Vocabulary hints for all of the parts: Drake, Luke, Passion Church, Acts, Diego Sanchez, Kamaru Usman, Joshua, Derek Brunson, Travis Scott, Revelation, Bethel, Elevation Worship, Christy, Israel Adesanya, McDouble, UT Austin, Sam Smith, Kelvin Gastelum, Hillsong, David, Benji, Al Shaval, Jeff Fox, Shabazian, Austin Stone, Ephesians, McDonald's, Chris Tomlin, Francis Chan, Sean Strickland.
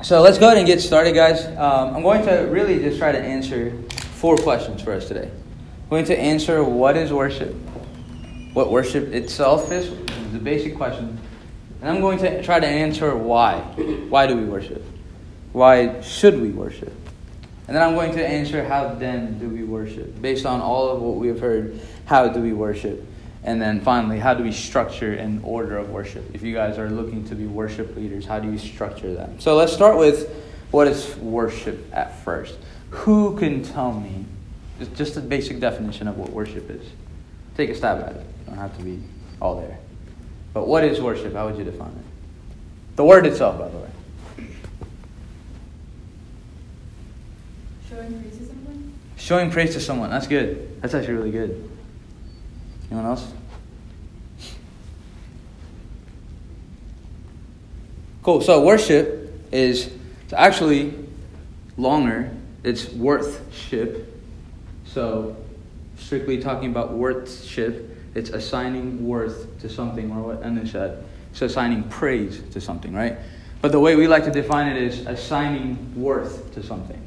So let's go ahead and get started, guys. I'm going to really just try to answer four questions for us today. I'm going to answer what is worship, what worship itself is, the basic question. And I'm going to try to answer why. Why do we worship? Why should we worship? And then I'm going to answer how then do we worship? Based on all of what we have heard, how do we worship? And then finally, how do we structure an order of worship? If you guys are looking to be worship leaders, how do you structure that? So let's start with what is worship at first. Who can tell me just the basic definition of what worship is? Take a stab at it. You don't have to be all there. But what is worship? How would you define it? The word itself, by the way. Showing praise to someone? Showing praise to someone. That's good. That's actually really good. Anyone else? Cool. So worship is actually longer. It's worth-ship. So strictly talking about worth-ship, it's assigning worth to something, or what Anna said. It's assigning praise to something, right? But the way we like to define it is assigning worth to something.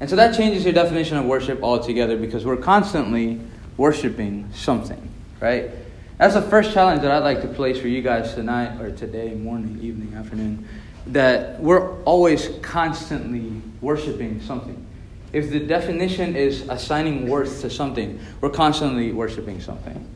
And so that changes your definition of worship altogether, because we're constantly worshiping something, right? That's the first challenge that I'd like to place for you guys tonight, or today, morning, evening, afternoon, that we're always constantly worshiping something. If the definition is assigning worth to something, we're constantly worshiping something.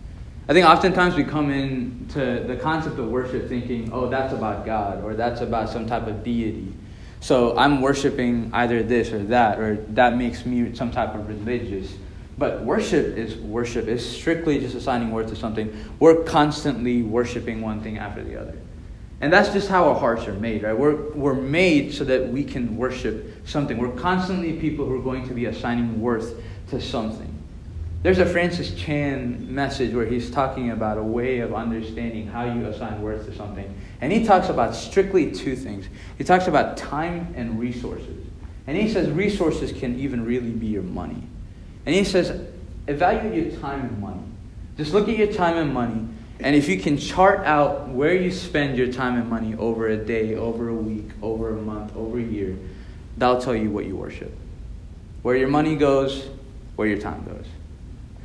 I think oftentimes we come in to the concept of worship thinking, oh, that's about God, or that's about some type of deity. So I'm worshiping either this or that makes me some type of religious. But worship. It's strictly just assigning worth to something. We're constantly worshiping one thing after the other. And that's just how our hearts are made, right? We're made so that we can worship something. We're constantly people who are going to be assigning worth to something. There's a Francis Chan message where he's talking about a way of understanding how you assign worth to something. And he talks about strictly two things. He talks about time and resources. And he says resources can even really be your money. And he says, evaluate your time and money. Just look at your time and money. And if you can chart out where you spend your time and money over a day, over a week, over a month, over a year, that'll tell you what you worship. Where your money goes, where your time goes.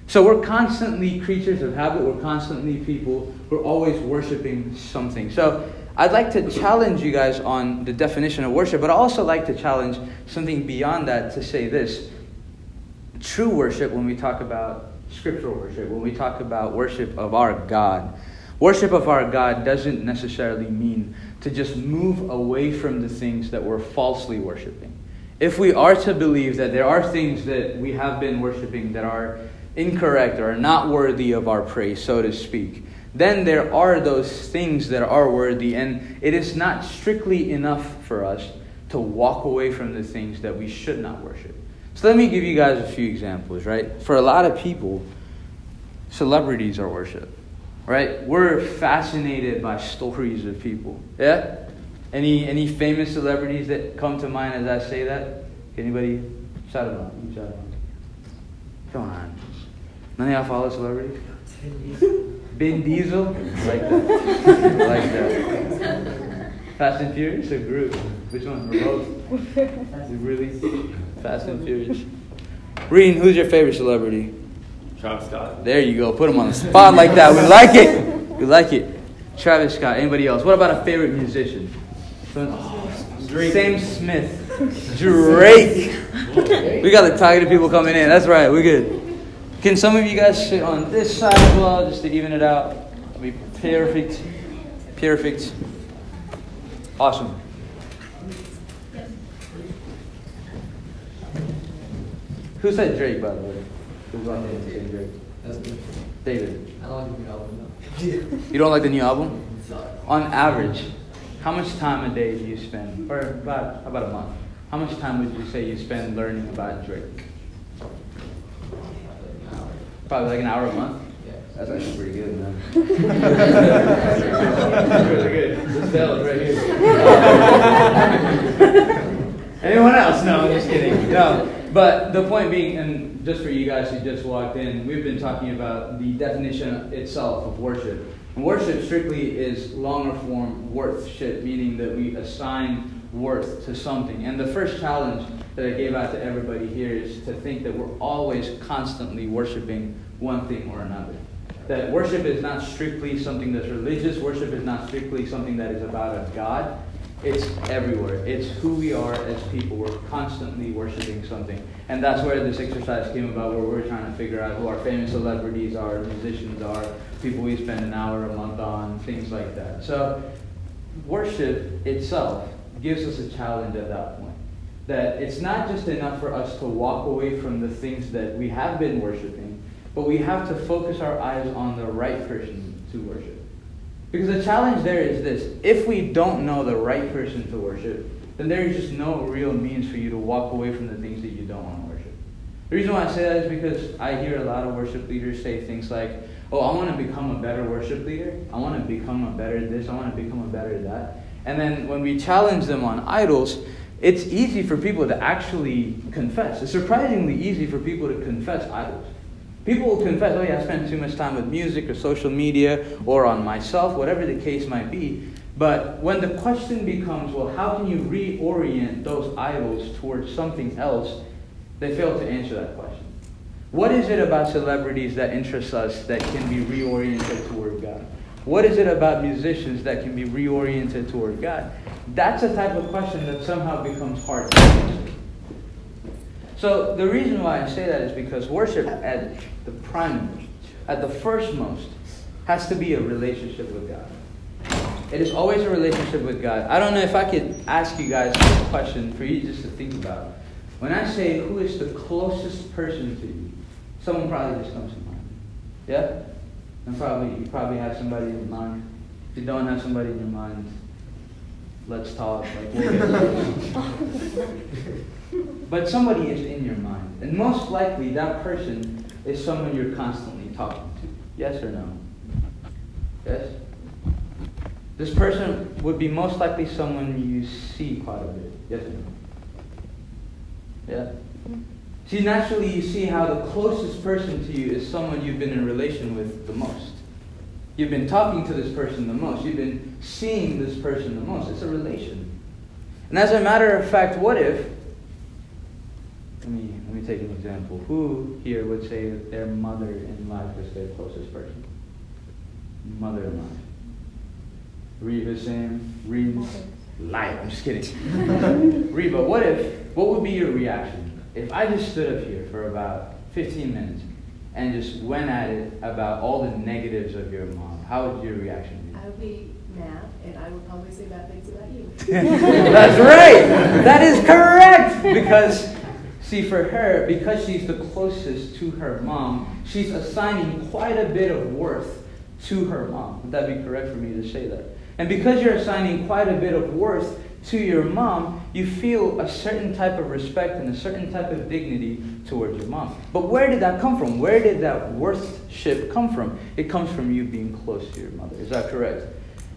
So we're constantly creatures of habit. We're constantly people. We're always worshiping something. So I'd like to challenge you guys on the definition of worship, but I also like to challenge something beyond that to say this. True worship, when we talk about scriptural worship, when we talk about worship of our God doesn't necessarily mean to just move away from the things that we're falsely worshiping. If we are to believe that there are things that we have been worshiping that are incorrect or are not worthy of our praise, so to speak, then there are those things that are worthy, and it is not strictly enough for us to walk away from the things that we should not worship. So let me give you guys a few examples, right? For a lot of people, celebrities are worship, right? We're fascinated by stories of people, yeah? Any famous celebrities that come to mind as I say that? Anybody? Shout it out. You shout it out. Come on. None of y'all follow celebrities? Ben Diesel? I like that. Fast and Furious or Groove? Which one? Both? Really? Fast and Furious. Reen, who's your favorite celebrity? Travis Scott. There you go. Put him on the spot like that. We like it. Travis Scott. Anybody else? What about a favorite musician? Drake. Sam Smith. Drake. We got the targeted people coming in. That's right. We're good. Can some of you guys sit on this side as well just to even it out? It'll be perfect. Perfect. Awesome. Who said Drake, by the way? Who's on there saying Drake? That's me. David. I don't like the new album, though. You don't like the new album? On average, how much time a day do you spend? Or about a month. How much time would you say you spend learning about Drake? Probably like an hour a month? Yeah. That's actually pretty good, man. Pretty good. This bell is right here. Anyone else? No, I'm just kidding. No. But the point being, and just for you guys who just walked in, we've been talking about the definition itself of worship. Worship strictly is longer form worthship, meaning that we assign worth to something. And the first challenge that I gave out to everybody here is to think that we're always constantly worshiping one thing or another. That worship is not strictly something that's religious. Worship is not strictly something that is about a God. It's everywhere. It's who we are as people. We're constantly worshiping something. And that's where this exercise came about, where we're trying to figure out who our famous celebrities are, musicians are, people we spend an hour a month on, things like that. So worship itself gives us a challenge at that point. That it's not just enough for us to walk away from the things that we have been worshiping, but we have to focus our eyes on the right person to worship. Because the challenge there is this: if we don't know the right person to worship, then there is just no real means for you to walk away from the things that you don't want to worship. The reason why I say that is because I hear a lot of worship leaders say things like, oh, I want to become a better worship leader. I want to become a better this. I want to become a better that. And then when we challenge them on idols, it's easy for people to actually confess. It's surprisingly easy for people to confess idols. People will confess, oh yeah, I spend too much time with music or social media or on myself, whatever the case might be. But when the question becomes, well, how can you reorient those idols towards something else, they fail to answer that question. What is it about celebrities that interests us that can be reoriented toward God? What is it about musicians that can be reoriented toward God? That's a type of question that somehow becomes hard to answer. So the reason why I say that is because worship at the primary, at the first most, has to be a relationship with God. It is always a relationship with God. I don't know if I could ask you guys this question for you just to think about. When I say who is the closest person to you, someone probably just comes to mind. Yeah? And you probably have somebody in your mind. If you don't have somebody in your mind, let's talk. Like, but somebody is in your mind. And most likely that person is someone you're constantly talking to. Yes or no? Yes? This person would be most likely someone you see quite a bit. Yes or no? Yeah? See, naturally you see how the closest person to you is someone you've been in relation with the most. You've been talking to this person the most. You've been seeing this person the most. It's a relation. And as a matter of fact, what if... Let me take an example. Who here would say that their mother in life is their closest person? Mother in life. Reva, Sam, Reva. Life. I'm just kidding. Reva, what would be your reaction if I just stood up here for about 15 minutes and just went at it about all the negatives of your mom? How would your reaction be? I would be mad, and I would probably say bad things about you. That's right. That is correct. Because, see, for her, because she's the closest to her mom, she's assigning quite a bit of worth to her mom. Would that be correct for me to say that? And because you're assigning quite a bit of worth to your mom, you feel a certain type of respect and a certain type of dignity towards your mom. But where did that come from? Where did that worthship come from? It comes from you being close to your mother. Is that correct?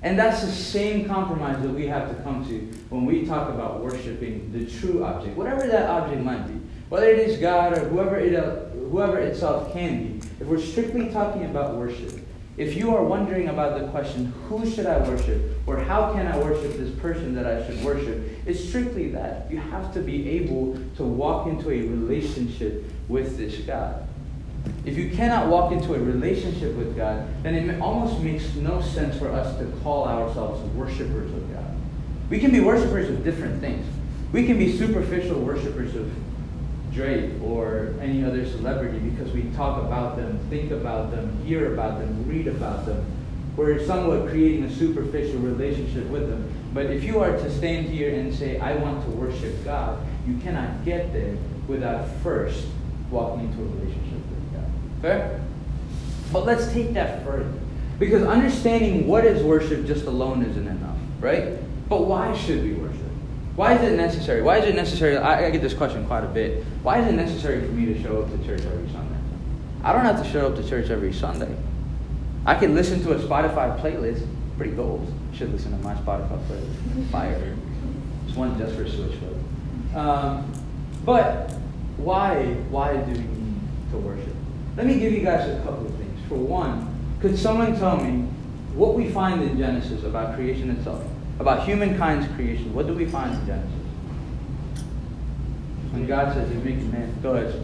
And that's the same compromise that we have to come to when we talk about worshiping the true object, whatever that object might be, whether it is God or whoever itself can be. If we're strictly talking about worship, if you are wondering about the question, who should I worship, or how can I worship this person that I should worship, it's strictly that. You have to be able to walk into a relationship with this God. If you cannot walk into a relationship with God, then it almost makes no sense for us to call ourselves worshipers of God. We can be worshipers of different things. We can be superficial worshipers of Drake or any other celebrity because we talk about them, think about them, hear about them, read about them. We're somewhat creating a superficial relationship with them. But if you are to stand here and say, I want to worship God, you cannot get there without first walking into a relationship with God. Fair? But let's take that further. Because understanding what is worship just alone isn't enough, right? But why should we worship? Why is it necessary? Why is it necessary? I get this question quite a bit. Why is it necessary for me to show up to church every Sunday? I don't have to show up to church every Sunday. I can listen to a Spotify playlist. Pretty gold. I should listen to my Spotify playlist. Fire. It's one just for Switchfoot. But why do we need to worship? Let me give you guys a couple of things. For one, could someone tell me what we find in Genesis about creation itself, about humankind's creation, what do we find in Genesis? When God says he's making man, go ahead.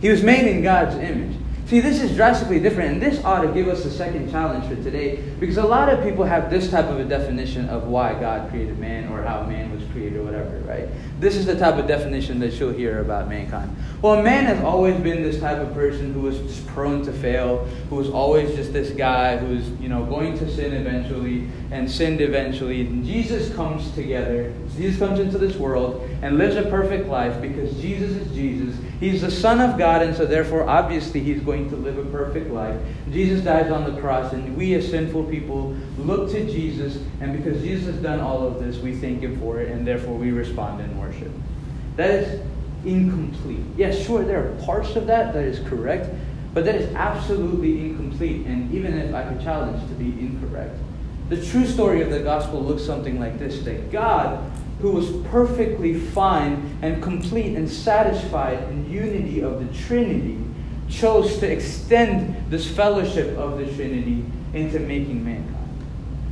He was made in God's image. See, this is drastically different, and this ought to give us a second challenge for today, because a lot of people have this type of a definition of why God created man or how man was created or whatever, right? This is the type of definition that you'll hear about mankind. Well, man has always been this type of person who was just prone to fail, who was always just this guy who's, you know, going to sin eventually and sinned eventually. And Jesus comes together. Jesus comes into this world and lives a perfect life because Jesus is Jesus. He's the Son of God, and so therefore, obviously, he's going to live a perfect life. Jesus dies on the cross, and we as sinful people look to Jesus, and because Jesus has done all of this, we thank him for it, and therefore we respond in worship. That is incomplete. Yes, sure, there are parts of that that is correct, but that is absolutely incomplete, and even if I could challenge to be incorrect. The true story of the gospel looks something like this, that God, who was perfectly fine and complete and satisfied in unity of the Trinity, chose to extend this fellowship of the Trinity into making mankind.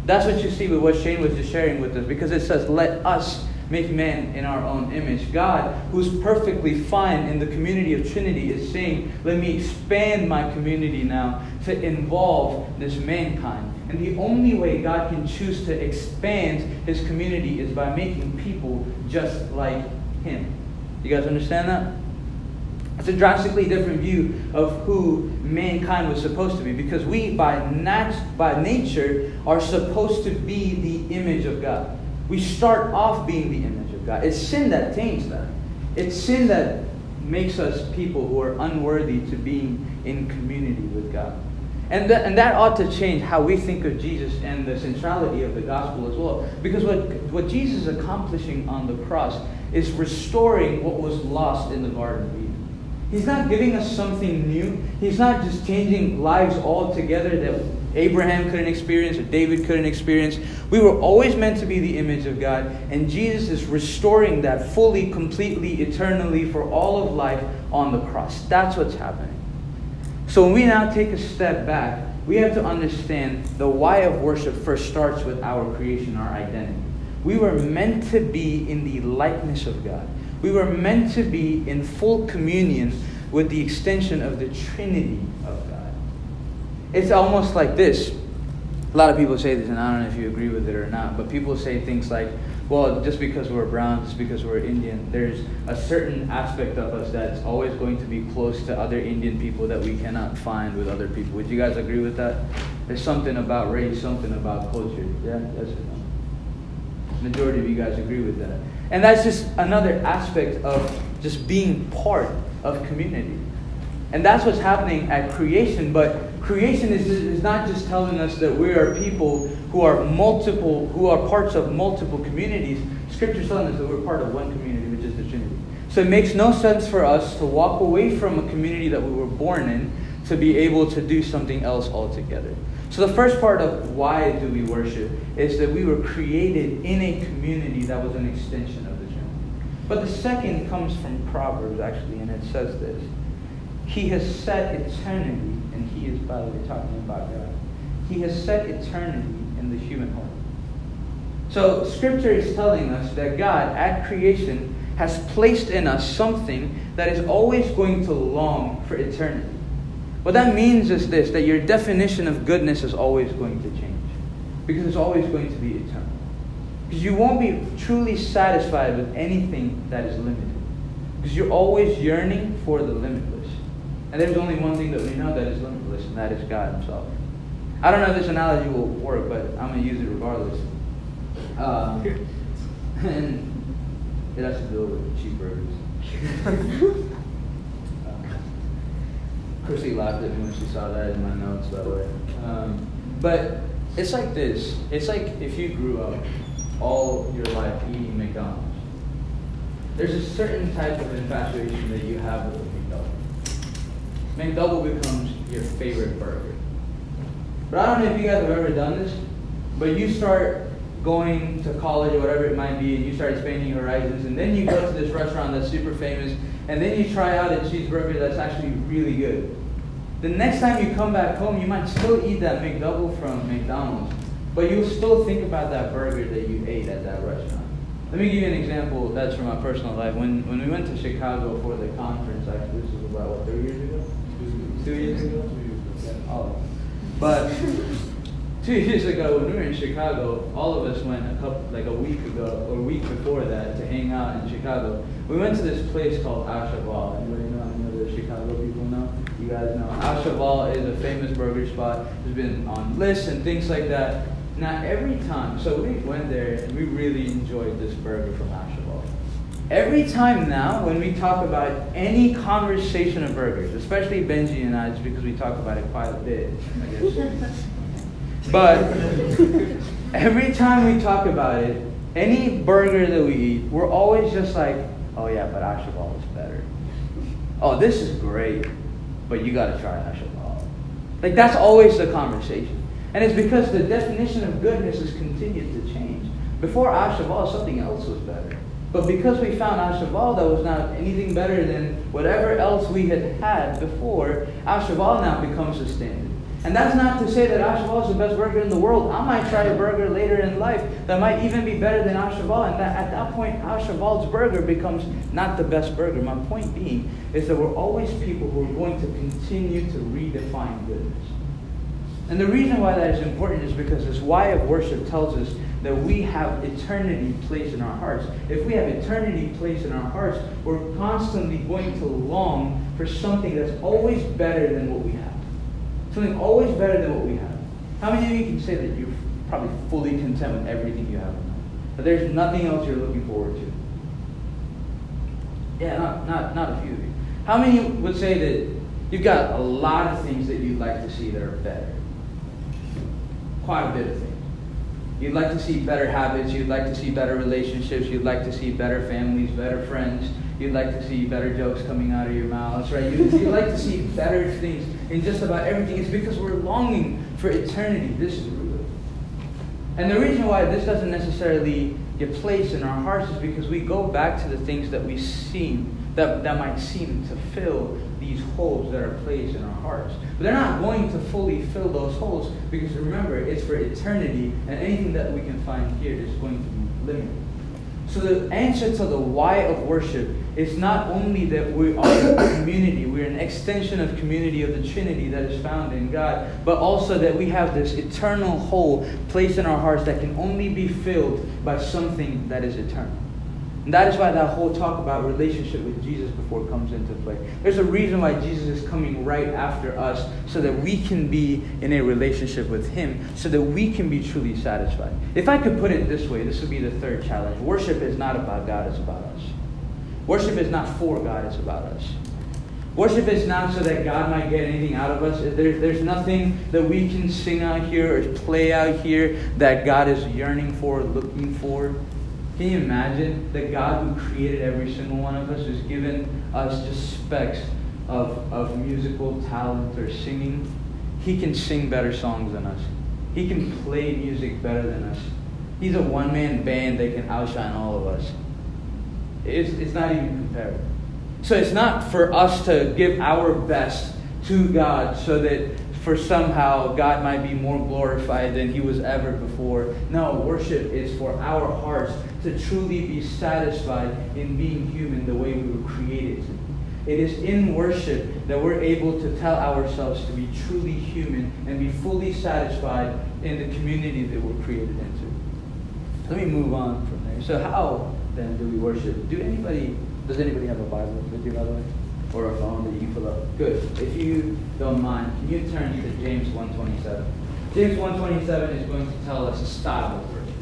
That's what you see with what Shane was just sharing with us, because it says, let us make man in our own image. God, who's perfectly fine in the community of Trinity, is saying, let me expand my community now to involve this mankind. And the only way God can choose to expand his community is by making people just like him. You guys understand that? It's a drastically different view of who mankind was supposed to be, because we, by nature, are supposed to be the image of God. We start off being the image of God. It's sin that taints that. It's sin that makes us people who are unworthy to being in community with God. And that ought to change how we think of Jesus and the centrality of the gospel as well. Because what Jesus is accomplishing on the cross is restoring what was lost in the Garden of Eden. He's not giving us something new. He's not just changing lives altogether that Abraham couldn't experience or David couldn't experience. We were always meant to be the image of God, and Jesus is restoring that fully, completely, eternally for all of life on the cross. That's what's happening. So when we now take a step back, we have to understand the why of worship first starts with our creation, our identity. We were meant to be in the likeness of God. We were meant to be in full communion with the extension of the Trinity of God. It's almost like this. A lot of people say this, and I don't know if you agree with it or not, but people say things like, well, just because we're brown, just because we're Indian, there's a certain aspect of us that's always going to be close to other Indian people that we cannot find with other people. Would you guys agree with that? There's something about race, something about culture. Yeah, yes or no? Majority of you guys agree with that. And that's just another aspect of just being part of community. And that's what's happening at creation. But creation is not just telling us that we are people who are parts of multiple communities. Scripture's telling us that we're part of one community, which is the Trinity. So it makes no sense for us to walk away from a community that we were born in to be able to do something else altogether. So the first part of why do we worship is that we were created in a community that was an extension of the Trinity. But the second comes from Proverbs, actually, and it says this. He has set eternity, and he is, by the way, talking about God. He has set eternity in the human heart. So Scripture is telling us that God, at creation, has placed in us something that is always going to long for eternity. What that means is this, that your definition of goodness is always going to change. Because it's always going to be eternal. Because you won't be truly satisfied with anything that is limited. Because you're always yearning for the limitless. And there's only one thing that we know that is limitless, and that is God himself. I don't know if this analogy will work, but I'm going to use it regardless. And it has to do with cheap burgers. Christy laughed at me when she saw that in my notes, by the way. But it's like this. It's like if you grew up all your life eating McDonald's. There's a certain type of infatuation that you have with McDouble. McDouble becomes your favorite burger. But I don't know if you guys have ever done this, but you start going to college or whatever it might be, and you start expanding your horizons, and then you go to this restaurant that's super famous, and then you try out a cheeseburger that's actually really good. The next time you come back home, you might still eat that McDouble from McDonald's, but you'll still think about that burger that you ate at that restaurant. Let me give you an example that's from my personal life. When we went to Chicago for the conference, actually, this was about, 3 years ago? 2 years ago? 2 years ago. Yeah, all of them. But 2 years ago, when we were in Chicago, all of us went a week ago, or a week before that, to hang out in Chicago. We went to this place called Al Shaval. Anybody know the Chicago people know? You guys know. Al Shaval is a famous burger spot. It's been on lists and things like that. Now, every time, so we went there, and we really enjoyed this burger from Al Shaval. Every time now, when we talk about any conversation of burgers, especially Benji and I, it's because we talk about it quite a bit, I guess. But every time we talk about it, any burger that we eat, we're always just like, oh yeah, but Al Shaval is better. Oh, this is great, but you gotta try Al Shaval. Like, that's always the conversation. And it's because the definition of goodness has continued to change. Before Al Shaval, something else was better. But because we found Al Shaval that was not anything better than whatever else we had had before, Al Shaval now becomes a standard. And that's not to say that Al Shaval is the best burger in the world. I might try a burger later in life that might even be better than Al Shaval. And at that point, Al Shaval's burger becomes not the best burger. My point being is that we're always people who are going to continue to redefine goodness. And the reason why that is important is because this why of worship tells us that we have eternity placed in our hearts. If we have eternity placed in our hearts, we're constantly going to long for something that's always better than what we have. Something always better than what we have. How many of you can say that you're probably fully content with everything you have? But there's nothing else you're looking forward to? Yeah, not a few of you. How many would say that you've got a lot of things that you'd like to see that are better? Quite a bit of things. You'd like to see better habits. You'd like to see better relationships. You'd like to see better families, better friends. You'd like to see better jokes coming out of your mouths, right? You'd like to see better things in just about everything. It's because we're longing for eternity. This is real. And the reason why this doesn't necessarily get placed in our hearts is because we go back to the things that we seem, that might seem to fill these holes that are placed in our hearts. But they're not going to fully fill those holes because, remember, it's for eternity, and anything that we can find here is going to be limited. So the answer to the why of worship is not only that we are a community, we're an extension of community of the Trinity that is found in God, but also that we have this eternal hole placed in our hearts that can only be filled by something that is eternal. And that is why that whole talk about relationship with Jesus before comes into play. There's a reason why Jesus is coming right after us so that we can be in a relationship with Him, so that we can be truly satisfied. If I could put it this way, this would be the third challenge. Worship is not about God, it's about us. Worship is not for God, it's about us. Worship is not so that God might get anything out of us. There's nothing that we can sing out here or play out here that God is yearning for, looking for. Can you imagine that God who created every single one of us has given us just specks of musical talent or singing? He can sing better songs than us. He can play music better than us. He's a one-man band that can outshine all of us. It's not even comparable. So it's not for us to give our best to God so that for somehow God might be more glorified than He was ever before. No, worship is for our hearts to truly be satisfied in being human the way we were created. It is in worship that we're able to tell ourselves to be truly human and be fully satisfied in the community that we're created into. Let me move on from there. So how then do we worship? Does anybody have a Bible with you, by the way? Or a phone that you can pull up? Good. If you don't mind, can you turn to James 1:27? James 1:27 is going to tell us a style of worship.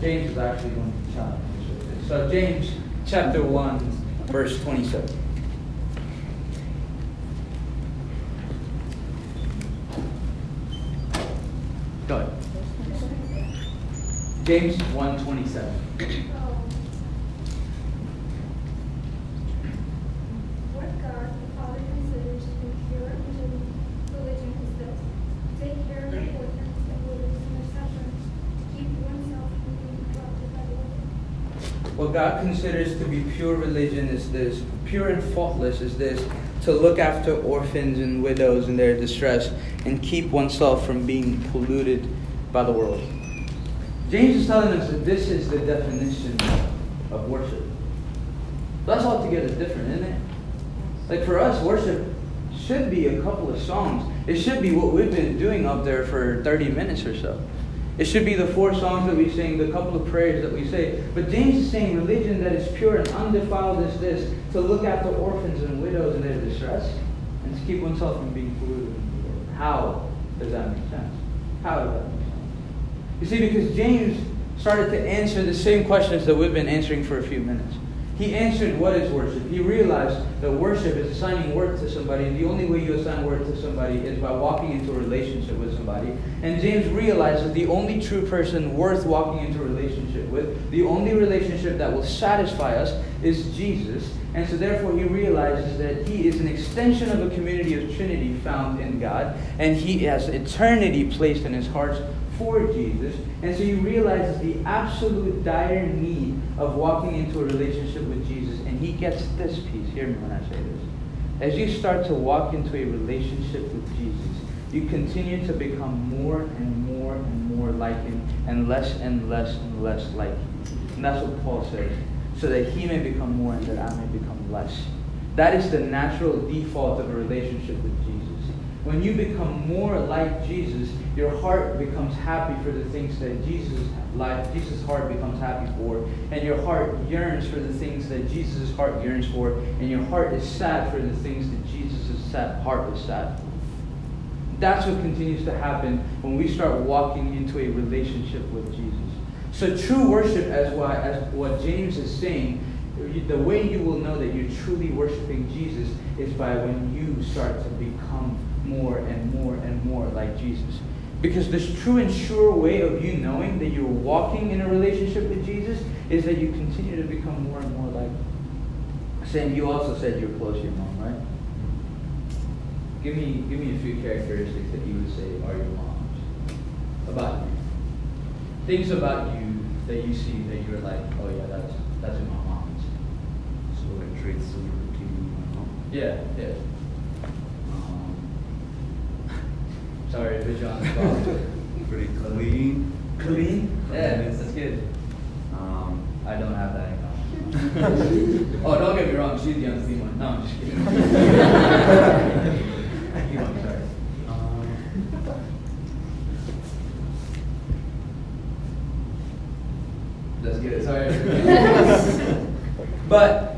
James is actually going to challenge us with this. So James chapter 1, verse 27. Go ahead. James 1:27. What God considers to be pure religion is this, pure and faultless is this, to look after orphans and widows in their distress and keep oneself from being polluted by the world. James is telling us that this is the definition of worship. That's altogether different, isn't it? Like for us, worship should be a couple of songs. It should be what we've been doing up there for 30 minutes or so. It should be the 4 songs that we sing, the couple of prayers that we say. But James is saying religion that is pure and undefiled is this, to look after orphans and widows in their distress and to keep oneself from being polluted. How does that make sense? How does that make sense? You see, because James started to answer the same questions that we've been answering for a few minutes. He answered what is worship. He realized that worship is assigning worth to somebody, and the only way you assign worth to somebody is by walking into a relationship with somebody. And James realized that the only true person worth walking into a relationship with, the only relationship that will satisfy us, is Jesus. And so therefore he realizes that he is an extension of a community of Trinity found in God, and he has eternity placed in his hearts for Jesus. And so he realizes the absolute dire need of walking into a relationship with Jesus. And he gets this piece. Hear me when I say this. As you start to walk into a relationship with Jesus, you continue to become more and more and more like him and less and less like him. And that's what Paul says. So that he may become more and that I may become less. That is the natural default of a relationship with Jesus. When you become more like Jesus, your heart becomes happy for the things that Jesus' heart becomes happy for, and your heart yearns for the things that Jesus' heart yearns for, and your heart is sad for the things that Jesus' heart is sad for. That's what continues to happen when we start walking into a relationship with Jesus. So true worship, as what James is saying, the way you will know that you're truly worshiping Jesus is by when you start to become more and more and more like Jesus. Because this true and sure way of you knowing that you're walking in a relationship with Jesus is that you continue to become more and more like him. Sam, you also said you're close to your mom, right? Give me a few characteristics that you would say are your mom's. About you. Things about you that you see that you're like, oh yeah, that's my mom's. So it traits similar to my mom. Yeah, yeah. Sorry, but John's pretty clean. Clean? Yeah, that's good. I don't have that in common. Oh, don't get me wrong, she's the unseen one. No, I'm just kidding. You want me, sorry. That's good, sorry. But,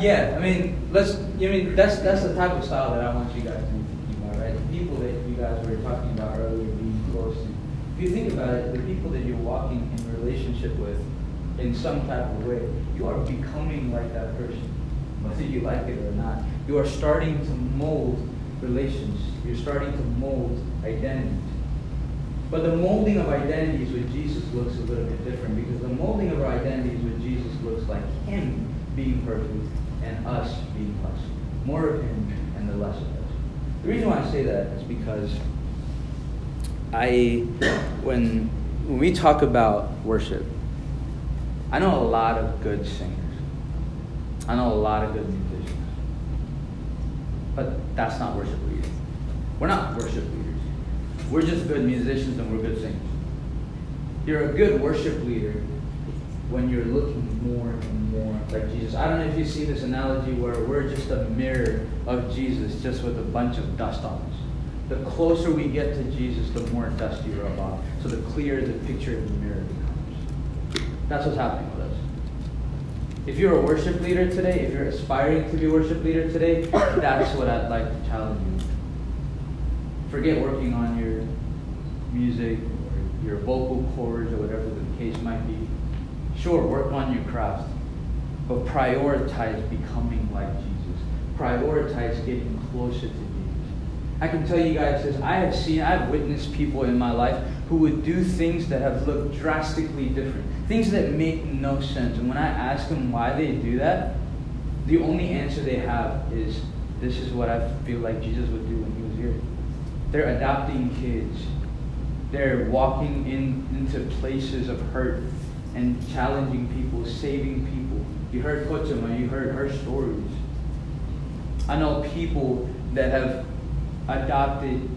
yeah, I mean, that's the type of style that I want you guys to do. People that you guys were talking about earlier being close to. If you think about it, the people that you're walking in relationship with in some type of way, you are becoming like that person, whether you like it or not. You are starting to mold relations. You're starting to mold identities. But the molding of identities with Jesus looks a little bit different, because the molding of our identities with Jesus looks like him being perfect and us being less. More of him and the less of us. The reason why I say that is because when we talk about worship, I know a lot of good singers. I know a lot of good musicians. But that's not worship leaders. We're not worship leaders. We're just good musicians and we're good singers. You're a good worship leader when you're looking more and more like Jesus. I don't know if you see this analogy where we're just a mirror of Jesus, just with a bunch of dust on us. The closer we get to Jesus, the more dusty we're about. So the clearer the picture in the mirror becomes. That's what's happening with us. If you're a worship leader today, if you're aspiring to be a worship leader today, that's what I'd like to challenge you. Forget working on your music or your vocal cords or whatever the case might be. Sure, work on your craft, but prioritize becoming like Jesus. Prioritize getting closer to Jesus. I can tell you guys this, I've witnessed people in my life who would do things that have looked drastically different, things that make no sense. And when I ask them why they do that, the only answer they have is, this is what I feel like Jesus would do when he was here. They're adopting kids. They're walking into places of hurt and challenging people, saving people. You heard Kochima, you heard her stories. I know people that have adopted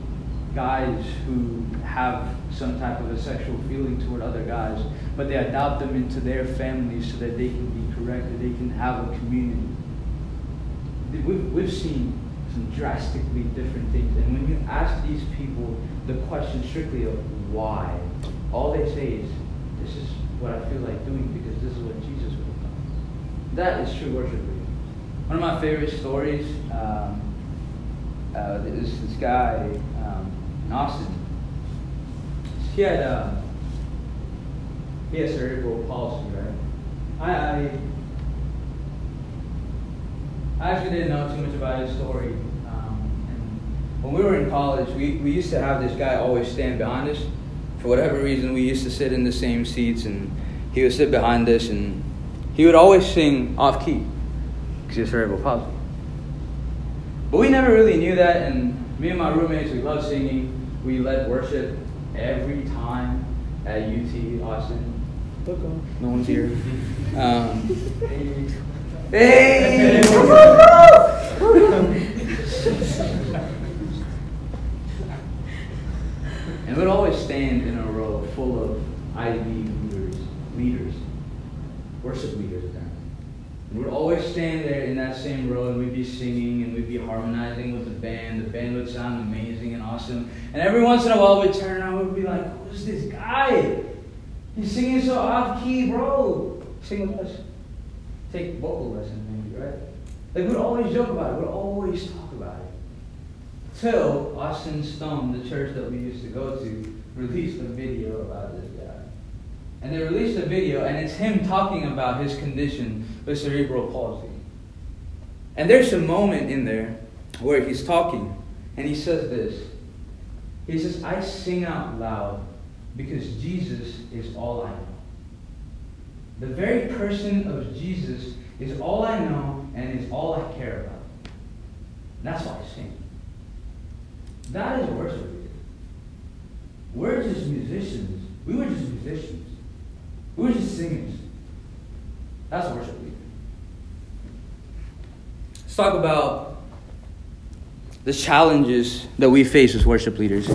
guys who have some type of a sexual feeling toward other guys, but they adopt them into their families so that they can be corrected, they can have a community. We've seen some drastically different things, and when you ask these people the question strictly of why, all they say is, this is what I feel like doing because this is what Jesus would have done. That is true worship. One of my favorite stories, this guy in Austin, he had cerebral palsy, right? I actually didn't know too much about his story. And when we were in college, we used to have this guy always stand behind us. For whatever reason, we used to sit in the same seats, and he would sit behind us, and he would always sing off key because he was cerebral palsy. But we never really knew that, and me and my roommates, we loved singing. We led worship every time at UT Austin. Look on. No one's here. Hey! And we'd always stand in a row full of IB leaders, worship leaders at that. And we'd always stand there in that same row, and we'd be singing, and we'd be harmonizing with the band. The band would sound amazing and awesome. And every once in a while, we'd turn around, we'd be like, who's this guy? He's singing so off-key, bro. Sing with us. Take vocal lesson, maybe, right? Like, we'd always joke about it. We'd always talk about it. Till Austin Stone, the church that we used to go to, released a video about this guy. And they released a video, and it's him talking about his condition with cerebral palsy. And there's a moment in there where he's talking, and he says this. He says, I sing out loud because Jesus is all I know. The very person of Jesus is all I know and is all I care about. And that's why I sing. That is worship. We're just musicians. We were just musicians. We were just singers. That's worship. Let's talk about the challenges that we face as worship leaders.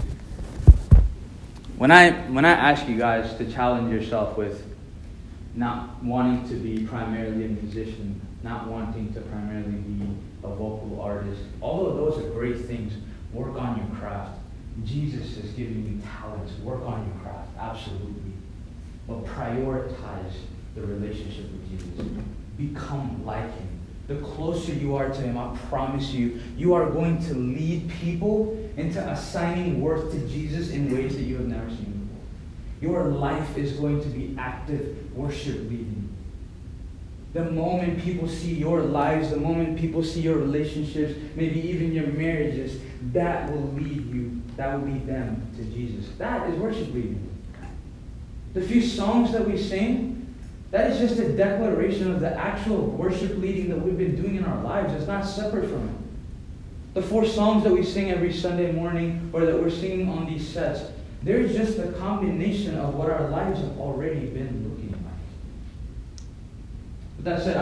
When I ask you guys to challenge yourself with not wanting to be primarily a musician, not wanting to primarily be a vocal artist, all of those are great things. Work on your craft. Jesus is giving you talents. Work on your craft, absolutely. But prioritize the relationship with Jesus. Become like him. The closer you are to him, I promise you are going to lead people into assigning worth to Jesus in ways that you have never seen before. Your life is going to be active worship leading. The moment people see your lives, the moment people see your relationships, maybe even your marriages, that will lead you, that will lead them to Jesus. That is worship leading. The few songs that we sing, that is just a declaration of the actual worship leading that we've been doing in our lives. It's not separate from it. The 4 songs that we sing every Sunday morning or that we're singing on these sets, they're just a combination of what our lives have already been looking like. With that said,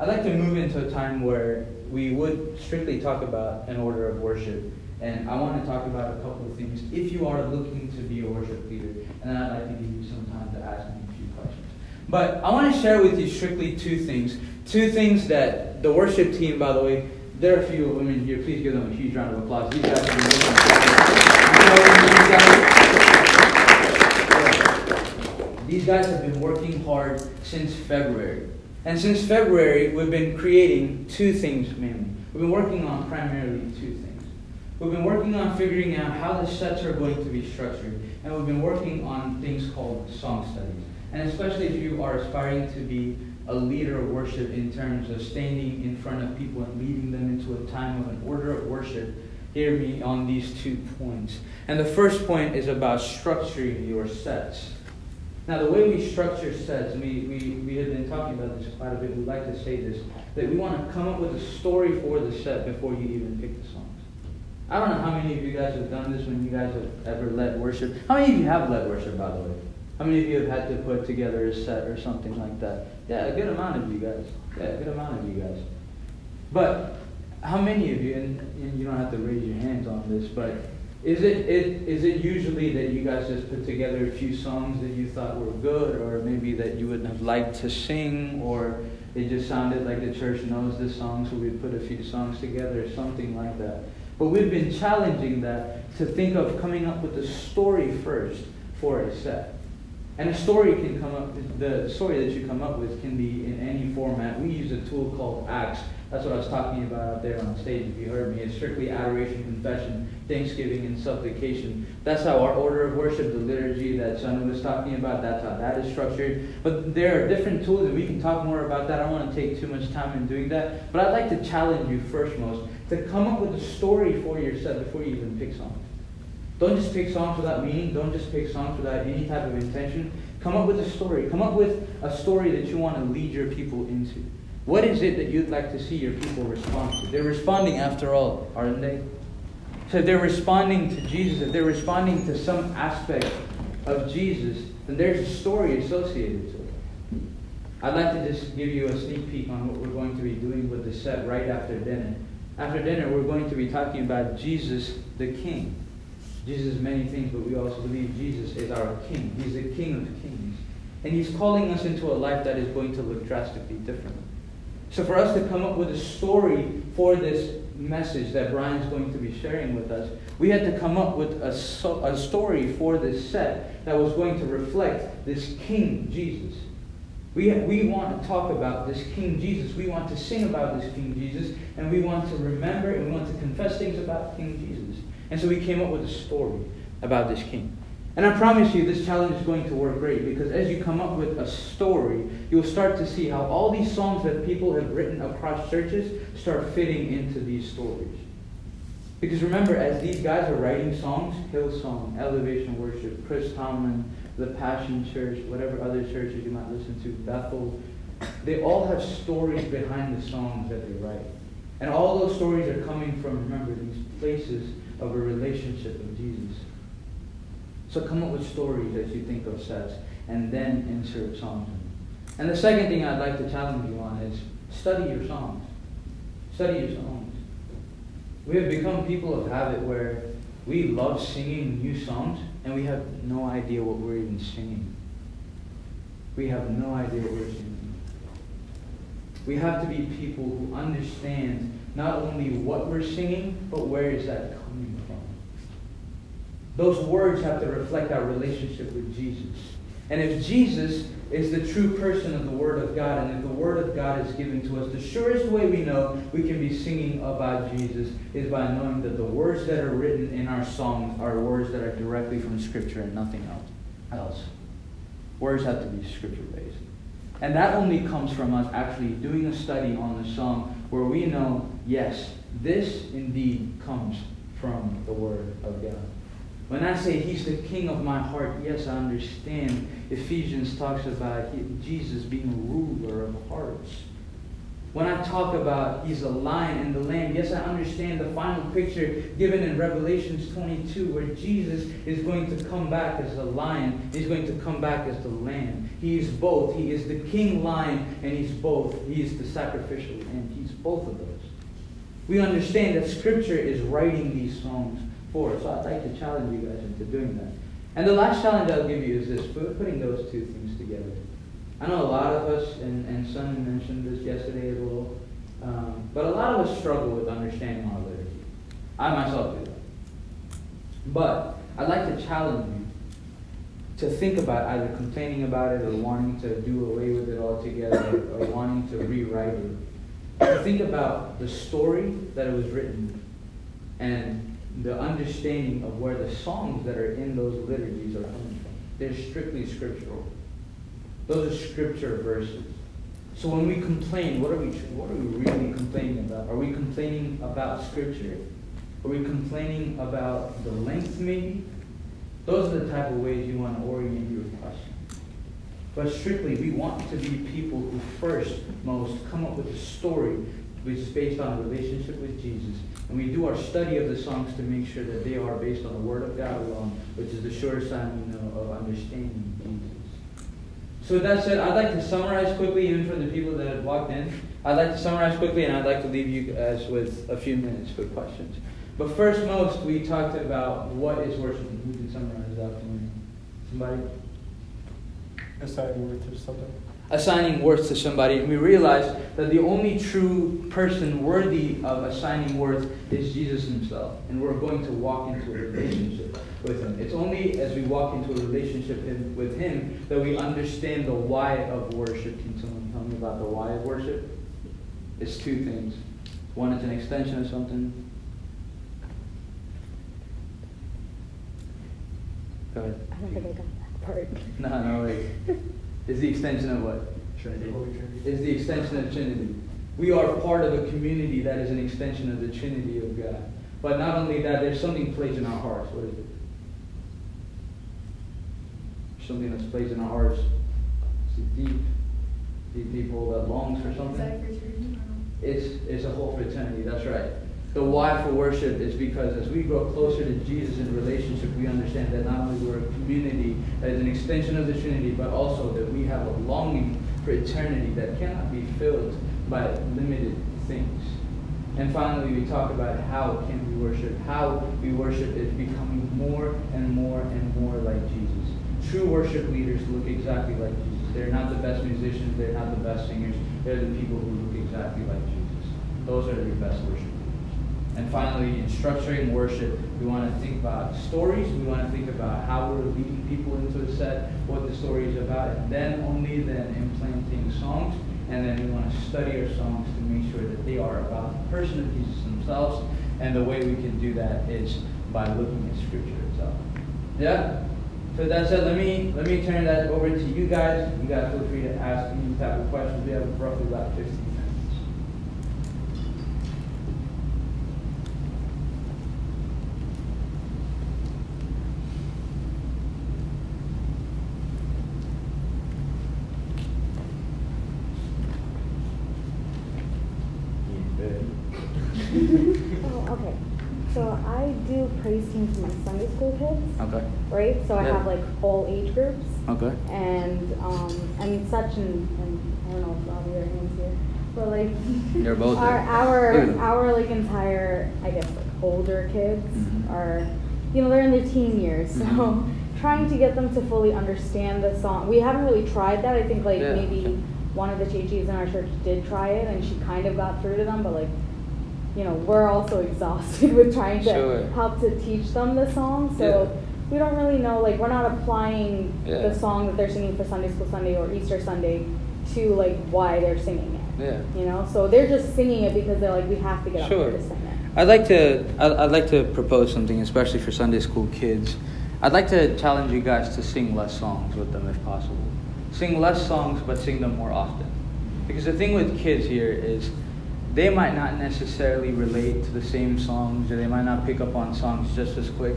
I'd like to move into a time where we would strictly talk about an order of worship. And I want to talk about a couple of things if you are looking to be a worship leader. And I'd like to give you some time to ask me a few questions. But I want to share with you strictly 2 things. 2 things that the worship team, by the way, there are a few women here. Please give them a huge round of applause. These guys are amazing. These guys have been working hard since February. And since February, we've been creating 2 things mainly. We've been working on primarily 2 things. We've been working on figuring out how the sets are going to be structured. And we've been working on things called song studies. And especially if you are aspiring to be a leader of worship in terms of standing in front of people and leading them into a time of an order of worship, hear me on these 2 points. And the first point is about structuring your sets. Now, the way we structure sets, we have been talking about this quite a bit. We like to say this, that we want to come up with a story for the set before you even pick the songs. I don't know how many of you guys have done this when you guys have ever led worship. How many of you have led worship, by the way? How many of you have had to put together a set or something like that? Yeah, a good amount of you guys. But how many of you, and you don't have to raise your hands on this, but is it usually that you guys just put together a few songs that you thought were good, or maybe that you would have liked to sing, or it just sounded like the church knows this song, so we put a few songs together or something like that? But we've been challenging that to think of coming up with a story first for a set. And a story can come up, the story that you come up with can be in any format. We use a tool called Acts. That's what I was talking about out there on stage, if you heard me. It's strictly adoration, confession, thanksgiving, and supplication. That's how our order of worship, the liturgy that Son was talking about, that's how that is structured. But there are different tools, and we can talk more about that. I don't want to take too much time in doing that. But I'd like to challenge you first most to come up with a story for your set before you even pick songs. Don't just pick songs without meaning. Don't just pick songs without any type of intention. Come up with a story. Come up with a story that you want to lead your people into. What is it that you'd like to see your people respond to? They're responding after all, aren't they? So if they're responding to Jesus, if they're responding to some aspect of Jesus, then there's a story associated to it. I'd like to just give you a sneak peek on what we're going to be doing with the set right after dinner. After dinner, we're going to be talking about Jesus the King. Jesus is many things, but we also believe Jesus is our King. He's the King of Kings. And He's calling us into a life that is going to look drastically different. So for us to come up with a story for this message that Brian's going to be sharing with us, we had to come up with a story for this set that was going to reflect this King Jesus. We want to talk about this King Jesus. We want to sing about this King Jesus. And we want to remember and we want to confess things about King Jesus. And so we came up with a story about this King. And I promise you, this challenge is going to work great, because as you come up with a story, you'll start to see how all these songs that people have written across churches start fitting into these stories. Because remember, as these guys are writing songs, Hillsong, Elevation Worship, Chris Tomlin, the Passion Church, whatever other churches you might listen to, Bethel, they all have stories behind the songs that they write. And all those stories are coming from, remember, these places of a relationship with Jesus. So come up with stories as you think of sets, and then insert songs. And the second thing I'd like to challenge you on is study your songs. Study your songs. We have become people of habit where we love singing new songs, and we have no idea what we're even singing. We have no idea what we're singing. We have to be people who understand not only what we're singing, but where is that coming from. Those words have to reflect our relationship with Jesus. And if Jesus is the true person of the Word of God, and if the Word of God is given to us, the surest way we know we can be singing about Jesus is by knowing that the words that are written in our songs are words that are directly from Scripture and nothing else. Words have to be Scripture-based. And that only comes from us actually doing a study on the song where we know, yes, this indeed comes from the Word of God. When I say He's the King of my heart, yes, I understand. Ephesians talks about Jesus being a ruler of hearts. When I talk about He's the Lion and the Lamb, yes, I understand the final picture given in Revelation 22 where Jesus is going to come back as the Lion. He's going to come back as the Lamb. He is both. He is the King Lion and He's both. He is the sacrificial Lamb. He's both of those. We understand that Scripture is writing these songs. So I'd like to challenge you guys into doing that. And the last challenge I'll give you is this, putting those two things together. I know a lot of us, and Son mentioned this yesterday as well, but a lot of us struggle with understanding our liturgy. I myself do that. But I'd like to challenge you to think about either complaining about it or wanting to do away with it altogether or wanting to rewrite it. Think about the story that it was written and the understanding of where the songs that are in those liturgies are coming from. They're strictly scriptural. Those are scripture verses. So when we complain, what are we really complaining about? Are we complaining about scripture? Are we complaining about the length maybe? Those are the type of ways you want to orient your question. But strictly, we want to be people who first most come up with a story which is based on a relationship with Jesus. And we do our study of the songs to make sure that they are based on the Word of God alone, which is the surest sign we know of understanding Jesus. So with that said, I'd like to summarize quickly, even for the people that have walked in. I'd like to summarize quickly, and I'd like to leave you guys with a few minutes with questions. But first, most, we talked about what is worshiping. Who can summarize that for me? Somebody? Assigning worth to somebody. Assigning worth to somebody. And we realized that the only true person worthy of assigning worth is Jesus himself. And we're going to walk into a relationship with him. It's only as we walk into a relationship with him that we understand the why of worship. Can someone tell me about the why of worship? It's two things. One is an extension of something. Go ahead. I don't think I got that part. No, wait. Is the extension of what? Trinity. Is the extension of Trinity. We are part of a community that is an extension of the Trinity of God. But not only that, there's something plays in our hearts. What is it? Something that plays in our hearts. It's a deep hole that longs for something. It's a whole fraternity. That's right. The why for worship is because as we grow closer to Jesus in relationship, we understand that not only we're a community that is an extension of the Trinity, but also that we have a longing for eternity that cannot be filled by limited things. And finally, we talk about how can we worship. How we worship is becoming more and more and more like Jesus. True worship leaders look exactly like Jesus. They're not the best musicians. They're not the best singers. They're the people who look exactly like Jesus. Those are your best worship. And finally, in structuring worship, we want to think about stories. We want to think about how we're leading people into a set, what the story is about, and then only then implanting songs. And then we want to study our songs to make sure that they are about the person of Jesus themselves. And the way we can do that is by looking at Scripture itself. Yeah? So that said, let me turn that over to you guys. You guys feel free to ask any type of questions. We have roughly about 15 minutes. Teams for my Sunday school kids. Okay. Right? So yeah. I have like all age groups. Okay. And such and I don't know if all the other names here. But like they're both our like entire older kids are they're in their teen years. So trying to get them to fully understand the song. We haven't really tried that. I think maybe one of the Chi-Chis in our church did try it and she kind of got through to them, but we're also exhausted with trying to help to teach them the song. So we don't really know, we're not applying the song that they're singing for Sunday School Sunday or Easter Sunday to, why they're singing it. Yeah. So they're just singing it because they're we have to get up here to sing it. I'd like to propose something, especially for Sunday school kids. I'd like to challenge you guys to sing less songs with them if possible. Sing less songs, but sing them more often. Because the thing with kids here is, they might not necessarily relate to the same songs, or they might not pick up on songs just as quick.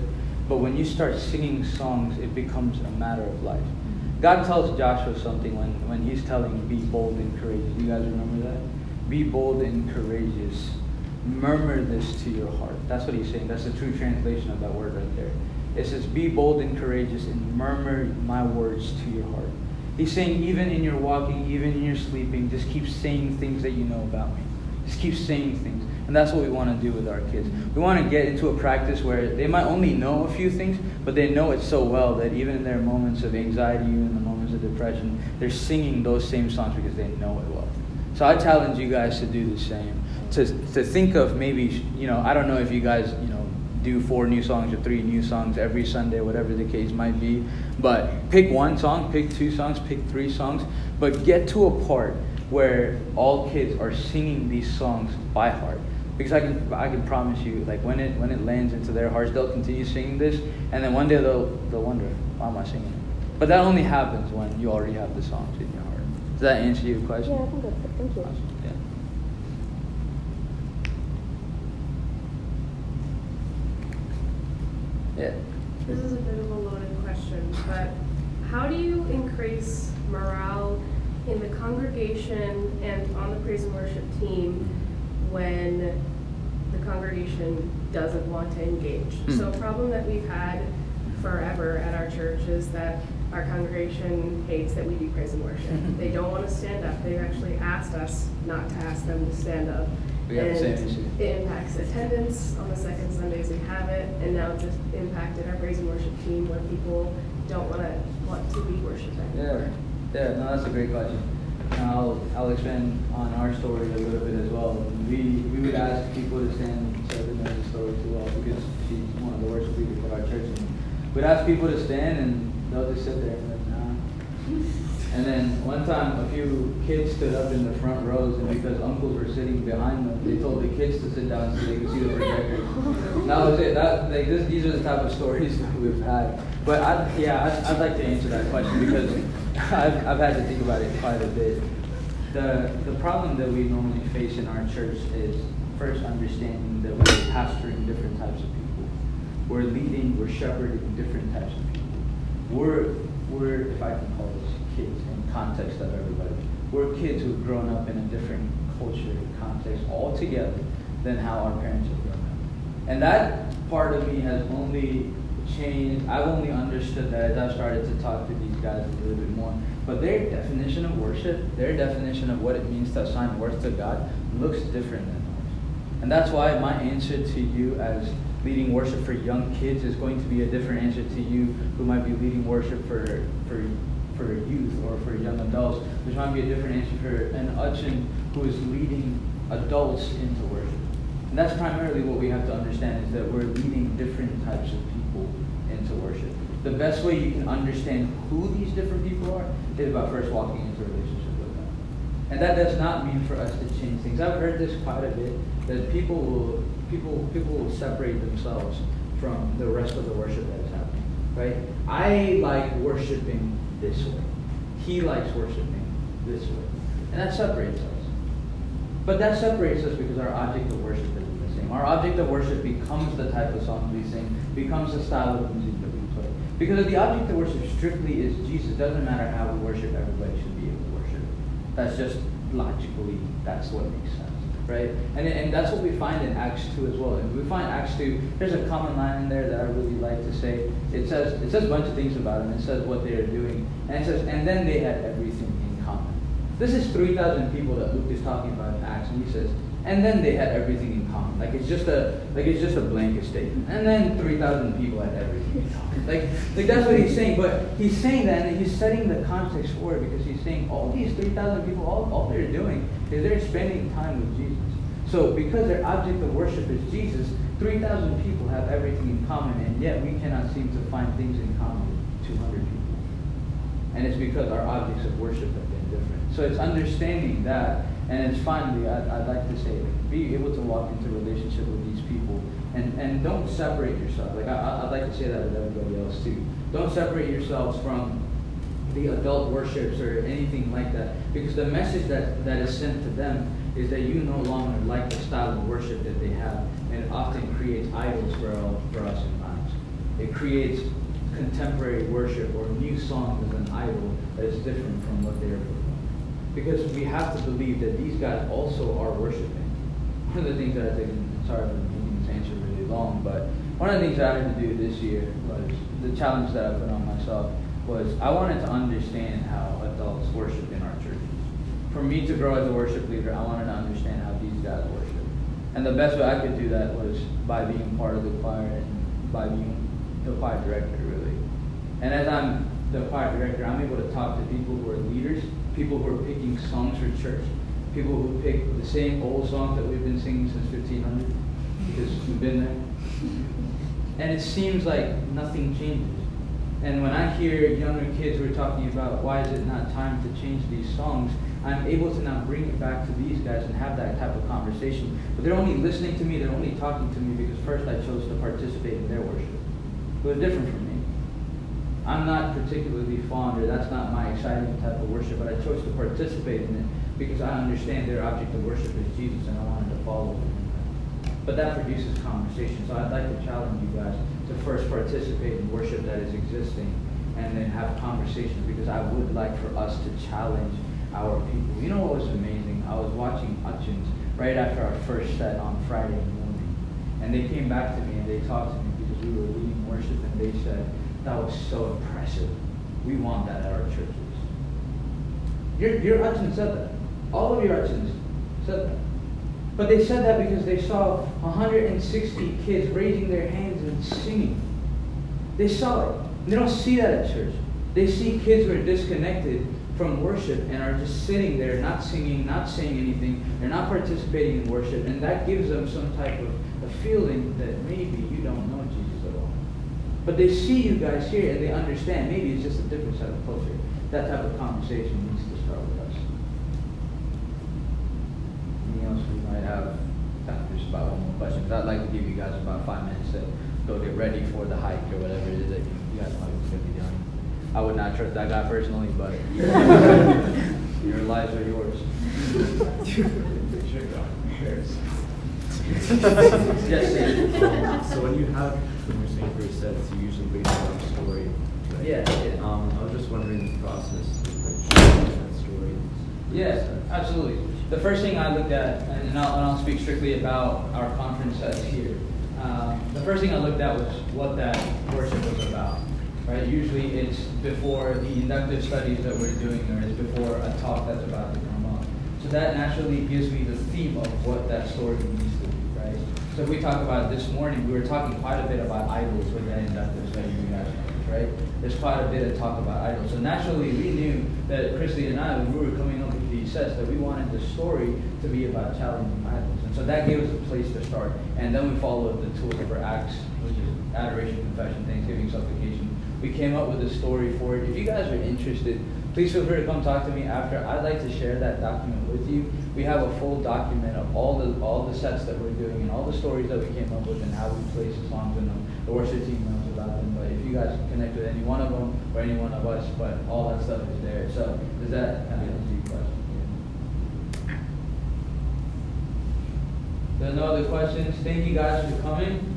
But when you start singing songs, it becomes a matter of life. God tells Joshua something when he's telling, be bold and courageous. You guys remember that? Be bold and courageous. Murmur this to your heart. That's what he's saying. That's the true translation of that word right there. It says, be bold and courageous and murmur my words to your heart. He's saying, even in your walking, even in your sleeping, just keep saying things that you know about me. Just keep saying things. And that's what we want to do with our kids. We want to get into a practice where they might only know a few things, but they know it so well that even in their moments of anxiety, even in the moments of depression, they're singing those same songs because they know it well. So I challenge you guys to do the same. To think of maybe, I don't know if you guys, do 4 new songs or 3 new songs every Sunday, whatever the case might be. But pick 1 song, pick 2 songs, pick 3 songs, but get to a part where all kids are singing these songs by heart, because I can promise you, when it lands into their hearts, they'll continue singing this, and then one day they'll wonder, why am I singing it? But that only happens when you already have the songs in your heart. Does that answer your question? Yeah, I think that's it. Thank you. Awesome. Yeah. Yeah. This is a bit of a loaded question, but how do you increase morale in the congregation and on the praise and worship team when the congregation doesn't want to engage? So a problem that we've had forever at our church is that our congregation hates that we do praise and worship. They don't want to stand up. They've actually asked us not to ask them to stand up. We have the same issue. It impacts attendance. On the second Sundays we have it, and now it's just impacted our praise and worship team where people don't want to be worshiped anymore. Yeah, no, that's a great question. I'll expand on our story a little bit as well. We would ask people to stand. Sarah knows the story too well because she's one of the worship leaders for our church. And we'd ask people to stand, and they'll just sit there and like, nah. And then one time, a few kids stood up in the front rows, and because uncles were sitting behind them, they told the kids to sit down so they could see the projector. That was it. These are the type of stories that we've had. But I'd like to answer that question because I've had to think about it quite a bit. The problem that we normally face in our church is first understanding that we're pastoring different types of people. We're leading, we're shepherding different types of people. We're if I can call this kids in context of everybody, we're kids who've grown up in a different culture context altogether than how our parents have grown up. And that part of me has only changed. I've only understood that as I started to talk to these guys a little bit more. But their definition of worship, their definition of what it means to assign worth to God looks different than ours. And that's why my answer to you as leading worship for young kids is going to be a different answer to you who might be leading worship for youth or for young adults. Which might be a different answer for an Uchin who is leading adults into worship. And that's primarily what we have to understand, is that we're leading different types of people into worship. The best way you can understand who these different people are is by first walking into a relationship with them. And that does not mean for us to change things. I've heard this quite a bit, that people will separate themselves from the rest of the worship that is happening, right? I like worshiping this way. He likes worshiping this way. And that separates us. But that separates us because our object of worship isn't the same. Our object of worship becomes the type of song we sing, becomes the style of music that we play. Because if the object of worship strictly is Jesus, it doesn't matter how we worship, everybody should be able to worship. That's just logically, that's what makes sense, right? And that's what we find in Acts 2 as well. And we find Acts 2, there's a common line in there that I really like to say. It says a bunch of things about them. It says what they are doing. And it says, and then they had everything in common. This is 3,000 people that Luke is talking about in Acts, and he says, and then they had everything in common. Like it's just a blanket statement. And then 3,000 people had everything in common. Like that's what he's saying. But he's saying that, and he's setting the context for it, because he's saying all these 3,000 people, all they're doing is they're spending time with Jesus. So because their object of worship is Jesus, 3,000 people have everything in common, and yet we cannot seem to find things in common with 200 people. And it's because our objects of worship have been different. So it's understanding that. And it's finally, I'd like to say, like, be able to walk into a relationship with these people and don't separate yourself. Like I'd like to say that with everybody else too. Don't separate yourselves from the adult worships or anything like that. Because the message that is sent to them is that you no longer like the style of worship that they have. And it often creates idols for us in lives. It creates contemporary worship or new songs as an idol that is different from what they are performing. Because we have to believe that these guys also are worshiping. One of the things that I think, sorry for making this answer really long, but one of the things that I had to do this year was, the challenge that I put on myself was, I wanted to understand how adults worship in our churches. For me to grow as a worship leader, I wanted to understand how these guys worship. And the best way I could do that was by being part of the choir and by being the choir director, really. And as I'm the choir director, I'm able to talk to people who are leaders, people who are picking songs for church, people who pick the same old songs that we've been singing since 1500, because we've been there. And it seems like nothing changes. And when I hear younger kids who are talking about why is it not time to change these songs, I'm able to now bring it back to these guys and have that type of conversation. But they're only listening to me, they're only talking to me because first I chose to participate in their worship. It was different from me. I'm not particularly fond, or that's not my exciting type of worship, but I chose to participate in it because I understand their object of worship is Jesus and I wanted to follow him. But that produces conversation. So I'd like to challenge you guys to first participate in worship that is existing and then have conversations, because I would like for us to challenge our people. You know what was amazing? I was watching Hutchins right after our first set on Friday morning, and they came back to me and they talked to me because we were leading worship, and they said, that was so impressive. We want that at our churches. Your Hudson said that. All of your Hudsons said that. But they said that because they saw 160 kids raising their hands and singing. They saw it. They don't see that at church. They see kids who are disconnected from worship and are just sitting there, not singing, not saying anything. They're not participating in worship. And that gives them some type of a feeling that maybe you don't know Jesus at all. But they see you guys here and they understand. Maybe it's just a different type of culture. That type of conversation needs to start with us. Anything else we might have? Time for just about one more question. But I'd like to give you guys about 5 minutes to go get ready for the hike or whatever it is that you guys might be doing. I would not trust that guy personally, but your lives are yours. Yes, Sam. So when you have, when you're saying three sets, you usually read one story. Right? Yeah. I was just wondering the process of that story. Yes, absolutely. The first thing I looked at, and I'll speak strictly about our conference that's here. The first thing I looked at was what that worship was about. Right? Usually it's before the inductive studies that we're doing, or it's before a talk that's about to come up. So that naturally gives me the theme of what that story needs to be, right? So if we talk about this morning, we were talking quite a bit about idols with that inductive study you guys did, right? There's quite a bit of talk about idols. So naturally we knew that Christy and I, when we were coming up with these sets, that we wanted the story to be about challenging idols. And so that gave us a place to start. And then we followed the tools for Acts, which is adoration, confession, thanksgiving, supplication. We came up with a story for it. If you guys are interested, please feel free to come talk to me after. I'd like to share that document with you. We have a full document of all the sets that we're doing and all the stories that we came up with and how we place the songs in them. The worship team knows about them. But if you guys connect with any one of them or any one of us, but all that stuff is there. So does that answer your question? Yeah. There's no other questions. Thank you guys for coming.